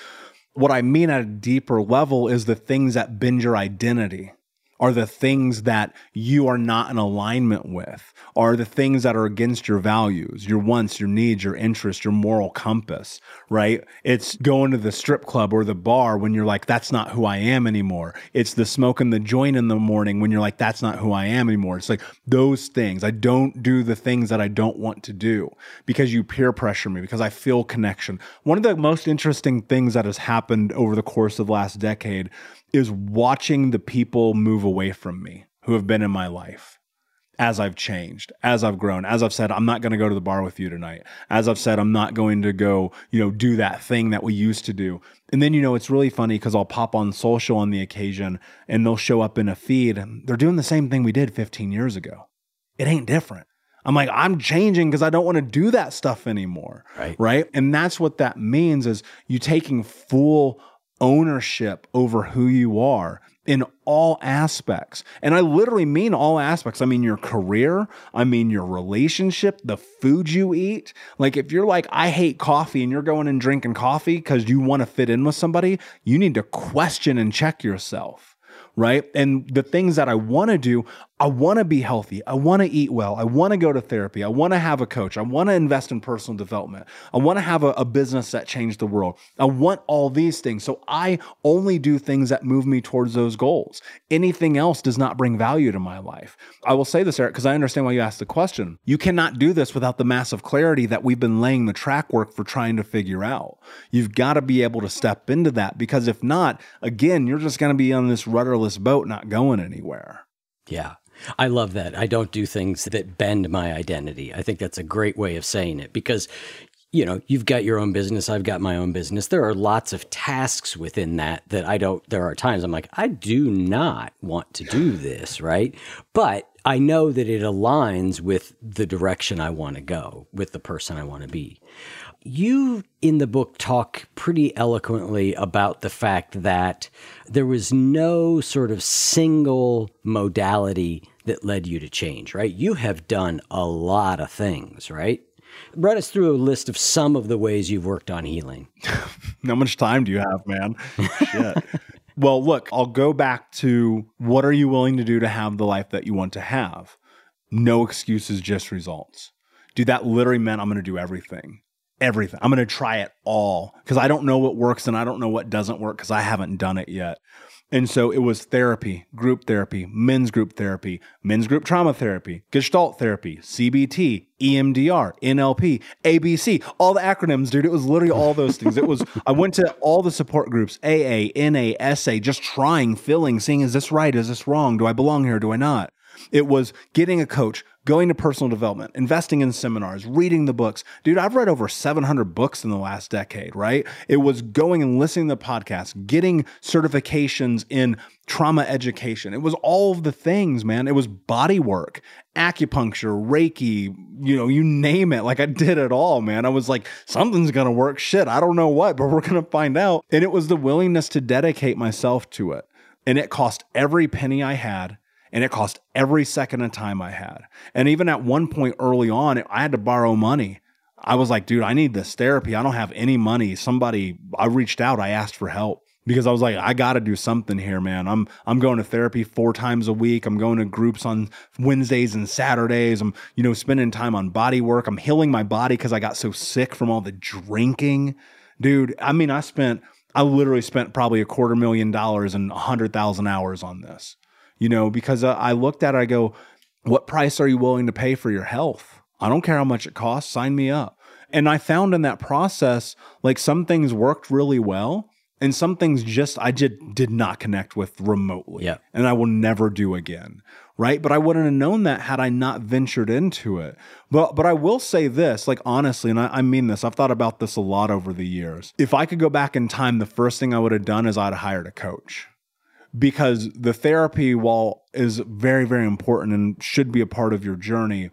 What I mean at a deeper level is the things that bend your identity are the things that you are not in alignment with, are the things that are against your values, your wants, your needs, your interests, your moral compass, right? It's going to the strip club or the bar when you're like, that's not who I am anymore. It's the smoking the joint in the morning when you're like, that's not who I am anymore. It's like those things. I don't do the things that I don't want to do because you peer pressure me, because I feel connection. One of the most interesting things that has happened over the course of the last decade is watching the people move away from me who have been in my life as I've changed, as I've grown, as I've said, I'm not going to go to the bar with you tonight, as I've said, I'm not going to go, do that thing that we used to do. And then, it's really funny because I'll pop on social on the occasion and they'll show up in a feed and they're doing the same thing we did 15 years ago. It ain't different. I'm like, I'm changing because I don't want to do that stuff anymore. Right? And that's what that means is you taking full ownership over who you are in all aspects. And I literally mean all aspects. I mean your career. I mean your relationship, the food you eat. Like if you're like, I hate coffee and you're going and drinking coffee because you want to fit in with somebody, you need to question and check yourself, right? And the things that I want to do, I want to be healthy. I want to eat well. I want to go to therapy. I want to have a coach. I want to invest in personal development. I want to have a business that changed the world. I want all these things. So I only do things that move me towards those goals. Anything else does not bring value to my life. I will say this, Eric, because I understand why you asked the question. You cannot do this without the massive clarity that we've been laying the track work for trying to figure out. You've got to be able to step into that because if not, again, you're just going to be on this rudderless boat, not going anywhere. Yeah. I love that. I don't do things that bend my identity. I think that's a great way of saying it because, you've got your own business. I've got my own business. There are lots of tasks within that I don't, there are times I'm like, I do not want to do this, right? But I know that it aligns with the direction I want to go, with the person I want to be. You, in the book, talk pretty eloquently about the fact that there was no sort of single modality that led you to change, right? You have done a lot of things, right? Run us through a list of some of the ways you've worked on healing. How much time do you have, man? Shit. Well, look, I'll go back to what are you willing to do to have the life that you want to have? No excuses, just results. Dude, that literally meant I'm going to do everything. I'm going to try it all because I don't know what works and I don't know what doesn't work because I haven't done it yet. And so it was therapy, group therapy, men's group trauma therapy, Gestalt therapy, CBT, EMDR, NLP, ABC, all the acronyms, dude. It was literally all those things. It was, I went to all the support groups, AA, NA, SA, just trying, filling, seeing, is this right? Is this wrong? Do I belong here? Do I not? It was getting a coach, going to personal development, investing in seminars, reading the books. Dude, I've read over 700 books in the last decade, right? It was going and listening to podcasts, getting certifications in trauma education. It was all of the things, man. It was body work, acupuncture, Reiki, you know, you name it. Like I did it all, man. I was like, something's going to work. Shit, I don't know what, but we're going to find out. And it was the willingness to dedicate myself to it. And it cost every penny I had. And it cost every second of time I had. And even at one point early on, I had to borrow money. I was like, dude, I need this therapy. I don't have any money. Somebody, I reached out, I asked for help because I was like, I got to do something here, man. I'm going to therapy 4 times a week. I'm going to groups on Wednesdays and Saturdays. I'm, you know, spending time on body work. I'm healing my body because I got so sick from all the drinking. Dude, I mean, I literally spent probably $250,000 and 100,000 hours on this. You know, because I looked at it, I go, what price are you willing to pay for your health? I don't care how much it costs, sign me up. And I found in that process, like some things worked really well and some things just, I just did not connect with remotely. Yeah. And I will never do again, right? But I wouldn't have known that had I not ventured into it. But I will say this, like honestly, and I mean this, I've thought about this a lot over the years. If I could go back in time, the first thing I would have done is I'd have hired a coach. Because the therapy, while is very, very important and should be a part of your journey,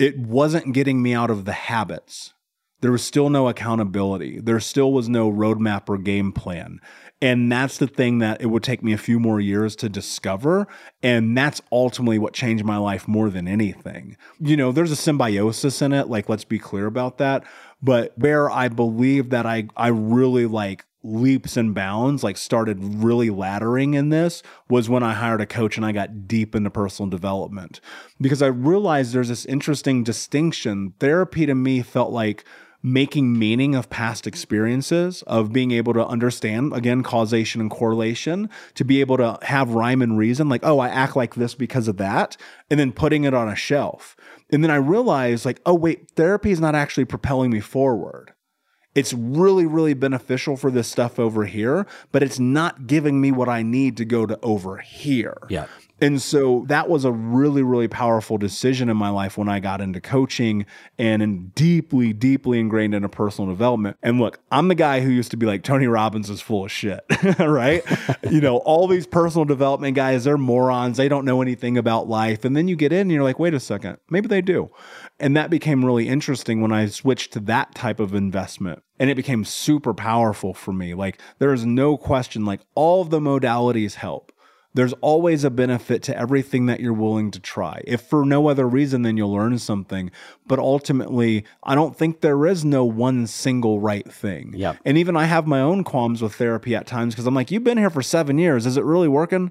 it wasn't getting me out of the habits. There was still no accountability. There still was no roadmap or game plan. And that's the thing that it would take me a few more years to discover. And that's ultimately what changed my life more than anything. You know, there's a symbiosis in it. Like, let's be clear about that. But where I believe that I really like leaps and bounds, like started really laddering in this was when I hired a coach and I got deep into personal development because I realized there's this interesting distinction. Therapy to me felt like making meaning of past experiences, of being able to understand, again, causation and correlation, to be able to have rhyme and reason, like, oh, I act like this because of that, and then putting it on a shelf. And then I realized like, oh, wait, therapy is not actually propelling me forward. It's really, really beneficial for this stuff over here, but it's not giving me what I need to go to over here. Yeah. And so that was a really, really powerful decision in my life when I got into coaching and in deeply, deeply ingrained into personal development. And look, I'm the guy who used to be like, Tony Robbins is full of shit, right? You know, all these personal development guys, they're morons. They don't know anything about life. And then you get in and you're like, wait a second, maybe they do. And that became really interesting when I switched to that type of investment. And it became super powerful for me. Like there is no question, like all of the modalities help. There's always a benefit to everything that you're willing to try. If for no other reason, then you'll learn something. But ultimately, I don't think there is no one single right thing. Yep. And even I have my own qualms with therapy at times because I'm like, you've been here for 7 years. Is it really working?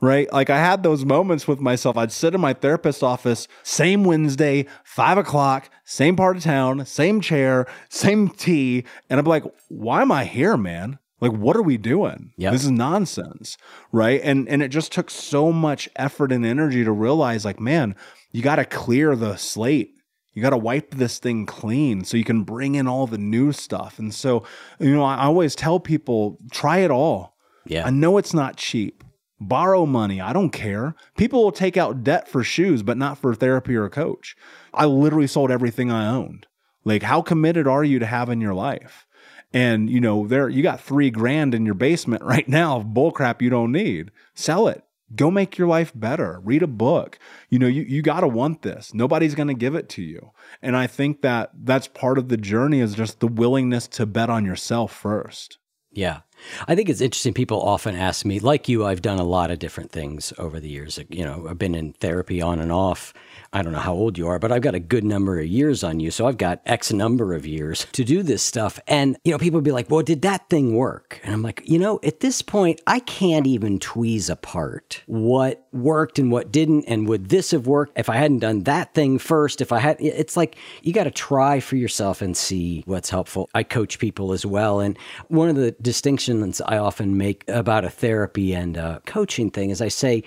Right? Like I had those moments with myself. I'd sit in my therapist's office, same Wednesday, 5 o'clock, same part of town, same chair, same tea. And I'm like, why am I here, man? Like, what are we doing? Yep. This is nonsense, right? And it just took so much effort and energy to realize, like, man, you got to clear the slate. You got to wipe this thing clean so you can bring in all the new stuff. And so, you know, I always tell people, try it all. Yeah. I know it's not cheap. Borrow money. I don't care. People will take out debt for shoes, but not for therapy or a coach. I literally sold everything I owned. Like, how committed are you to have in your life? And you know, there you got $3,000 in your basement right now of bullcrap you don't need. Sell it. Go make your life better. Read a book. You know, you gotta want this. Nobody's gonna give it to you. And I think that that's part of the journey is just the willingness to bet on yourself first. Yeah. I think it's interesting. People often ask me, like you, I've done a lot of different things over the years. You know, I've been in therapy on and off. I don't know how old you are, but I've got a good number of years on you. So I've got X number of years to do this stuff. And, you know, people would be like, well, did that thing work? And I'm like, you know, at this point, I can't even tweeze apart what worked and what didn't. And would this have worked if I hadn't done that thing first? It's like, you got to try for yourself and see what's helpful. I coach people as well. And one of the distinctions suggestions I often make about a therapy and a coaching thing is I say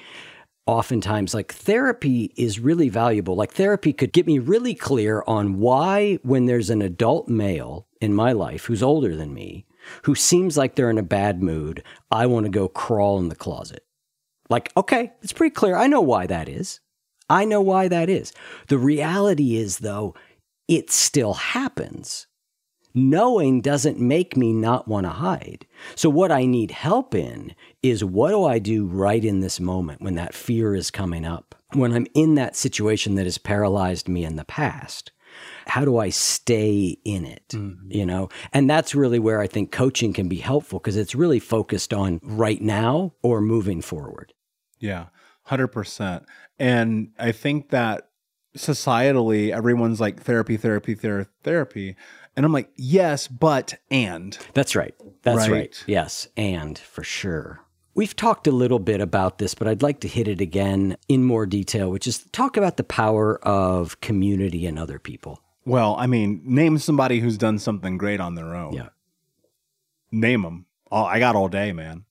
oftentimes, like, therapy is really valuable. Like, therapy could get me really clear on why, when there's an adult male in my life who's older than me, who seems like they're in a bad mood, I want to go crawl in the closet. Like, okay, it's pretty clear. I know why that is. I know why that is. The reality is, though, it still happens. Knowing doesn't make me not want to hide. So what I need help in is, what do I do right in this moment when that fear is coming up, when I'm in that situation that has paralyzed me in the past? How do I stay in it? Mm-hmm. You know, and that's really where I think coaching can be helpful, because it's really focused on right now or moving forward. Yeah, 100%. And I think that societally, everyone's like therapy. And I'm like, yes, but, and. That's right. That's right. Yes, and, for sure. We've talked a little bit about this, but I'd like to hit it again in more detail, which is talk about the power of community and other people. Well, I mean, name somebody who's done something great on their own. Yeah. Name them. I got all day, man.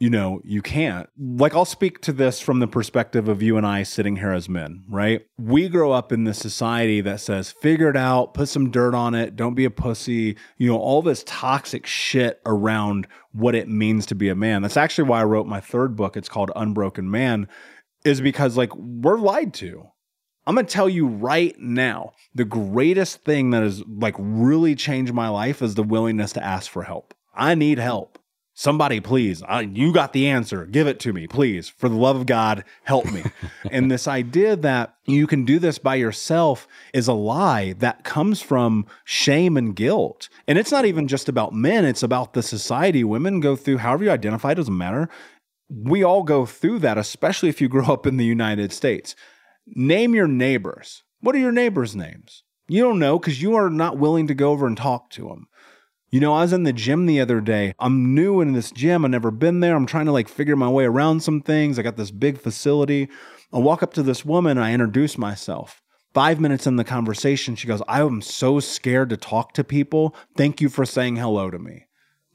You know, you can't. Like, I'll speak to this from the perspective of you and I sitting here as men, right? We grow up in this society that says, figure it out, put some dirt on it, don't be a pussy, you know, all this toxic shit around what it means to be a man. That's actually why I wrote my third book. It's called Unbroken Man, is because, like, we're lied to. I'm going to tell you right now, the greatest thing that has, like, really changed my life is the willingness to ask for help. I need help. Somebody, please, you got the answer. Give it to me, please. For the love of God, help me. And this idea that you can do this by yourself is a lie that comes from shame and guilt. And it's not even just about men. It's about the society women go through. However you identify, doesn't matter. We all go through that, especially if you grow up in the United States. Name your neighbors. What are your neighbors' names? You don't know because you are not willing to go over and talk to them. You know, I was in the gym the other day. I'm new in this gym. I've never been there. I'm trying to, like, figure my way around some things. I got this big facility. I walk up to this woman and I introduce myself. 5 minutes in the conversation, she goes, I am so scared to talk to people. Thank you for saying hello to me.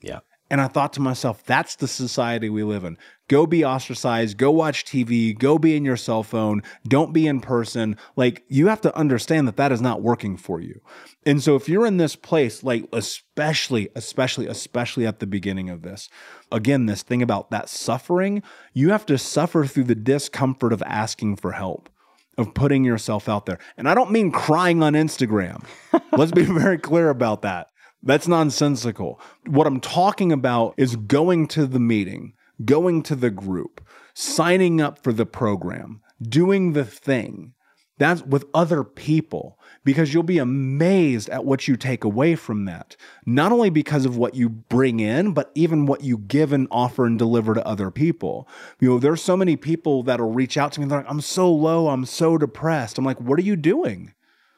Yeah. And I thought to myself, that's the society we live in. Go be ostracized. Go watch TV. Go be in your cell phone. Don't be in person. Like, you have to understand that that is not working for you. And so if you're in this place, like, especially at the beginning of this, again, this thing about that suffering, you have to suffer through the discomfort of asking for help, of putting yourself out there. And I don't mean crying on Instagram. Let's be very clear about that. That's nonsensical. What I'm talking about is going to the meeting, going to the group, signing up for the program, doing the thing. That's with other people, because you'll be amazed at what you take away from that. Not only because of what you bring in, but even what you give and offer and deliver to other people. You know, there's so many people that'll reach out to me and they're like, I'm so low, I'm so depressed. I'm like, what are you doing?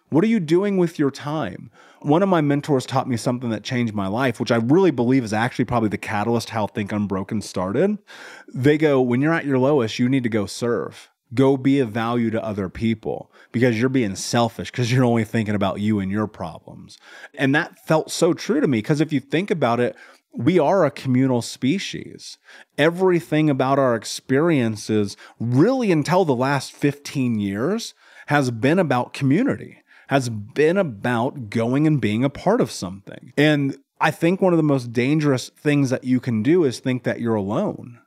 What are you doing with your time? One of my mentors taught me something that changed my life, which I really believe is actually probably the catalyst how Think Unbroken started. They go, when you're at your lowest, you need to go serve. Go be of value to other people, because you're being selfish, because you're only thinking about you and your problems. And that felt so true to me, because if you think about it, we are a communal species. Everything about our experiences, really until the last 15 years, has been about community. Has been about going and being a part of something. And I think one of the most dangerous things that you can do is think that you're alone,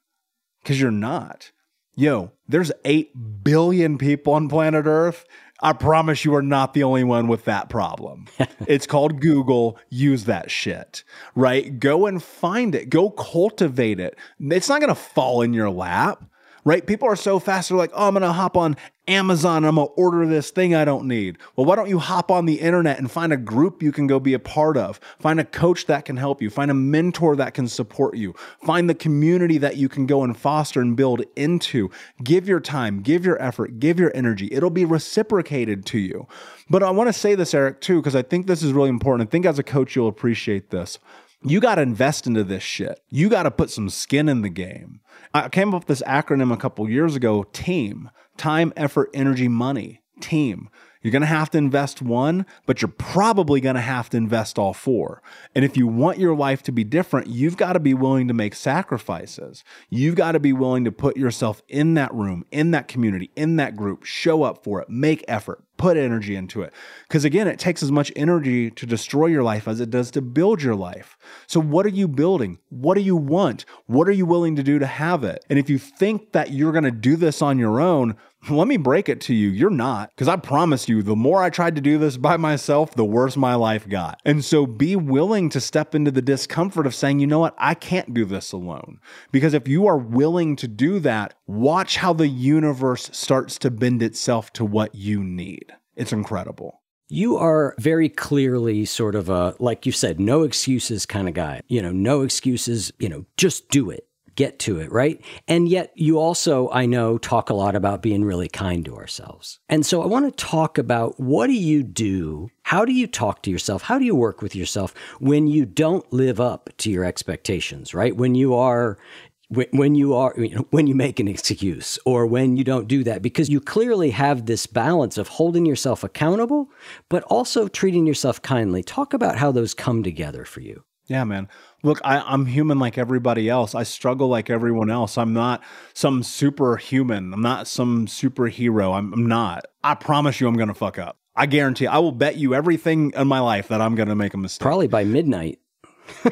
because you're not. Yo, there's 8 billion people on planet Earth. I promise you are not the only one with that problem. It's called Google. Use that shit, right? Go and find it. Go cultivate it. It's not going to fall in your lap, right? People are so fast. They're like, oh, I'm going to hop on Amazon, I'm going to order this thing I don't need. Well, why don't you hop on the internet and find a group you can go be a part of? Find a coach that can help you. Find a mentor that can support you. Find the community that you can go and foster and build into. Give your time, give your effort, give your energy. It'll be reciprocated to you. But I want to say this, Eric, too, because I think this is really important. I think as a coach, you'll appreciate this. You got to invest into this shit. You got to put some skin in the game. I came up with this acronym a couple years ago, TEAM. Time, effort, energy, money. TEAM. You're going to have to invest one, but you're probably going to have to invest all four. And if you want your life to be different, you've got to be willing to make sacrifices. You've got to be willing to put yourself in that room, in that community, in that group, show up for it, make effort, put energy into it. Because again, it takes as much energy to destroy your life as it does to build your life. So what are you building? What do you want? What are you willing to do to have it? And if you think that you're going to do this on your own, let me break it to you, you're not. Because I promise you, the more I tried to do this by myself, the worse my life got. And so be willing to step into the discomfort of saying, you know what, I can't do this alone. Because if you are willing to do that, watch how the universe starts to bend itself to what you need. It's incredible. You are very clearly sort of a, like you said, no excuses kind of guy. You know, no excuses, you know, just do it. Get to it, right? And yet you also, I know, talk a lot about being really kind to ourselves. And so I want to talk about, what do you do? How do you talk to yourself? How do you work with yourself when you don't live up to your expectations, right? When you make an excuse, or when you don't do that, because you clearly have this balance of holding yourself accountable, but also treating yourself kindly. Talk about how those come together for you. Yeah, man. Look, I'm human like everybody else. I struggle like everyone else. I'm not some superhuman. I'm not some superhero. I'm not. I promise you I'm going to fuck up. I guarantee. I will bet you everything in my life that I'm going to make a mistake. Probably by midnight.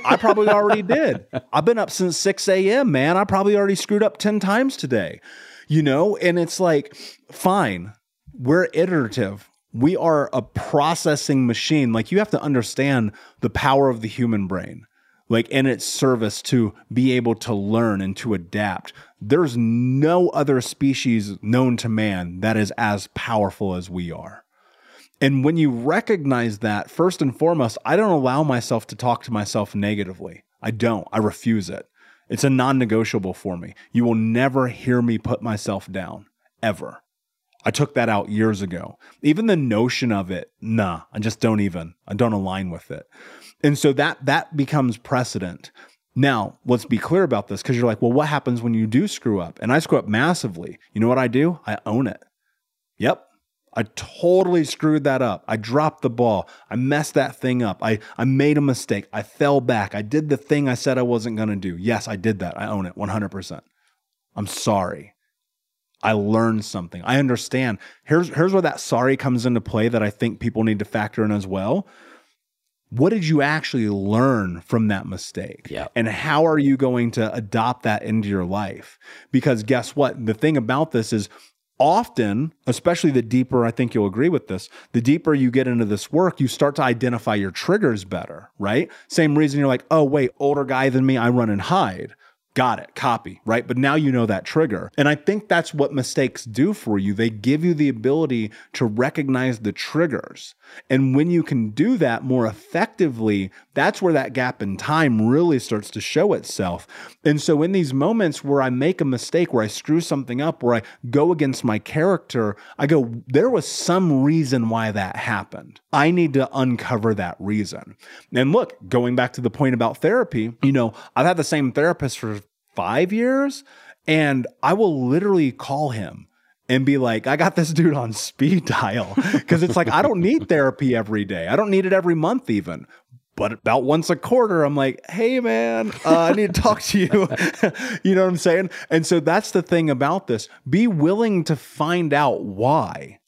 I probably already did. I've been up since 6 a.m., man. I probably already screwed up 10 times today, you know? And it's like, fine, we're iterative. We are a processing machine. Like, you have to understand the power of the human brain, like in its service to be able to learn and to adapt. There's no other species known to man that is as powerful as we are. And when you recognize that, first and foremost, I don't allow myself to talk to myself negatively. I don't. I refuse it. It's a non-negotiable for me. You will never hear me put myself down, ever. I took that out years ago. Even the notion of it, nah, I just don't even. I don't align with it. And so that becomes precedent. Now, let's be clear about this, because you're like, well, what happens when you do screw up? And I screw up massively. You know what I do? I own it. Yep. I totally screwed that up. I dropped the ball. I messed that thing up. I made a mistake. I fell back. I did the thing I said I wasn't going to do. Yes, I did that. I own it 100%. I'm sorry. I learned something. I understand. Here's where that sorry comes into play that I think people need to factor in as well. What did you actually learn from that mistake? Yeah. And how are you going to adopt that into your life? Because guess what? The thing about this is, often, especially the deeper, I think you'll agree with this, the deeper you get into this work, you start to identify your triggers better, right? Same reason you're like, oh, wait, older guy than me, I run and hide. Got it. Copy, right? But now you know that trigger. And I think that's what mistakes do for you. They give you the ability to recognize the triggers. And when you can do that more effectively, that's where that gap in time really starts to show itself. And so in these moments where I make a mistake, where I screw something up, where I go against my character, I go, there was some reason why that happened. I need to uncover that reason. And look, going back to the point about therapy, you know, I've had the same therapist for 5 years, and I will literally call him and be like, I got this dude on speed dial, because it's like, I don't need therapy every day. I don't need it every month even, but about once a quarter, I'm like, hey man, I need to talk to you. You know what I'm saying? And so that's the thing about this. Be willing to find out why.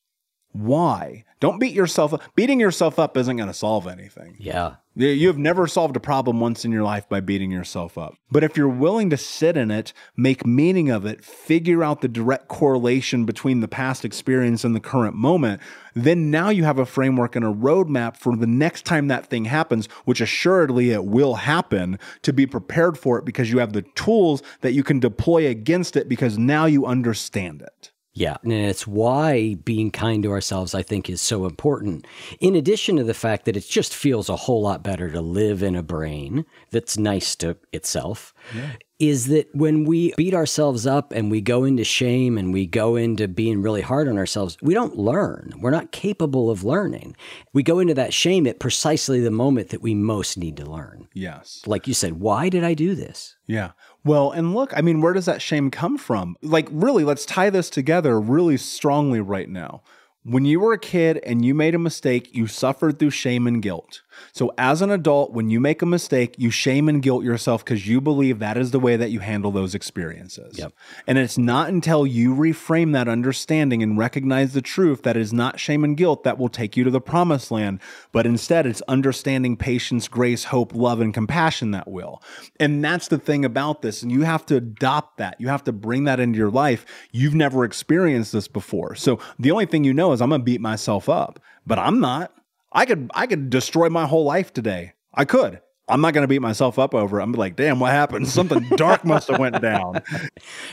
Why? Don't beat yourself up. Beating yourself up isn't going to solve anything. Yeah. You have never solved a problem once in your life by beating yourself up. But if you're willing to sit in it, make meaning of it, figure out the direct correlation between the past experience and the current moment, then now you have a framework and a roadmap for the next time that thing happens, which assuredly it will happen, to be prepared for it, because you have the tools that you can deploy against it, because now you understand it. Yeah. And it's why being kind to ourselves, I think, is so important. In addition to the fact that it just feels a whole lot better to live in a brain that's nice to itself, yeah. Is that when we beat ourselves up and we go into shame and we go into being really hard on ourselves, we don't learn. We're not capable of learning. We go into that shame at precisely the moment that we most need to learn. Yes. Like you said, why did I do this? Yeah. Well, and look, I mean, where does that shame come from? Like, really, let's tie this together really strongly right now. When you were a kid and you made a mistake, you suffered through shame and guilt. So as an adult, when you make a mistake, you shame and guilt yourself because you believe that is the way that you handle those experiences. Yep. And it's not until you reframe that understanding and recognize the truth that it is not shame and guilt that will take you to the promised land, but instead it's understanding, patience, grace, hope, love, and compassion that will. And that's the thing about this. And you have to adopt that. You have to bring that into your life. You've never experienced this before. So the only thing you know is I'm going to beat myself up, but I'm not. I could destroy my whole life today. I could. I'm not going to beat myself up over it. I'm like, damn, what happened? Something dark must have went down.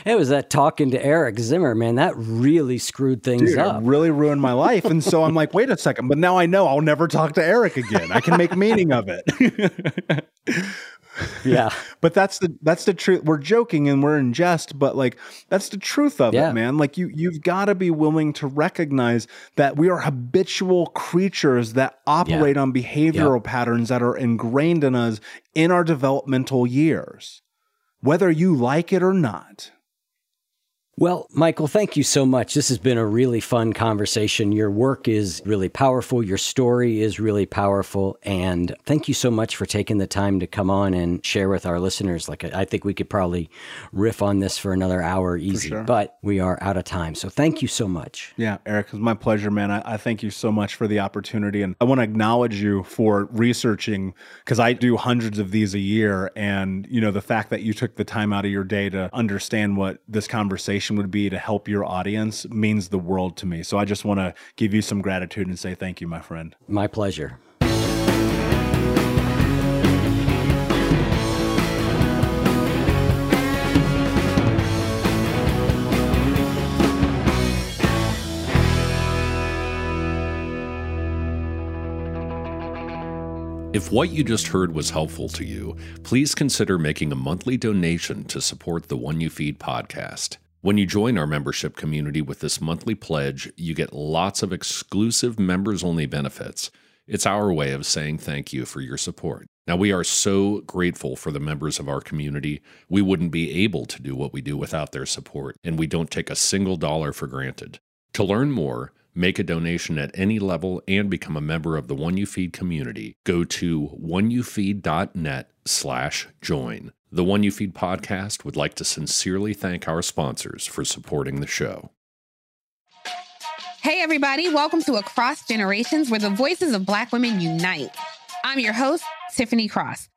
It was that talking to Eric Zimmer, man. That really screwed things up. It really ruined my life. And so I'm like, wait a second. But now I know I'll never talk to Eric again. I can make meaning of it. Yeah. But that's the truth. We're joking and we're in jest, but like, that's the truth of it, man. Like you've got to be willing to recognize that we are habitual creatures that operate on behavioral patterns that are ingrained in us in our developmental years, whether you like it or not. Well, Michael, thank you so much. This has been a really fun conversation. Your work is really powerful. Your story is really powerful. And thank you so much for taking the time to come on and share with our listeners. Like, I think we could probably riff on this for another hour easy, but we are out of time. So thank you so much. Yeah, Eric, it's my pleasure, man. I thank you so much for the opportunity. And I want to acknowledge you for researching, because I do hundreds of these a year. And, you know, the fact that you took the time out of your day to understand what this conversation would be to help your audience means the world to me. So I just want to give you some gratitude and say thank you, my friend. My pleasure. If what you just heard was helpful to you, please consider making a monthly donation to support the One You Feed podcast. When you join our membership community with this monthly pledge, you get lots of exclusive members-only benefits. It's our way of saying thank you for your support. Now, we are so grateful for the members of our community. We wouldn't be able to do what we do without their support, and we don't take a single dollar for granted. To learn more, make a donation at any level, and become a member of the One You Feed community, go to oneyoufeed.net/join. The One You Feed podcast would like to sincerely thank our sponsors for supporting the show. Hey, everybody. Welcome to Across Generations, where the voices of Black women unite. I'm your host, Tiffany Cross.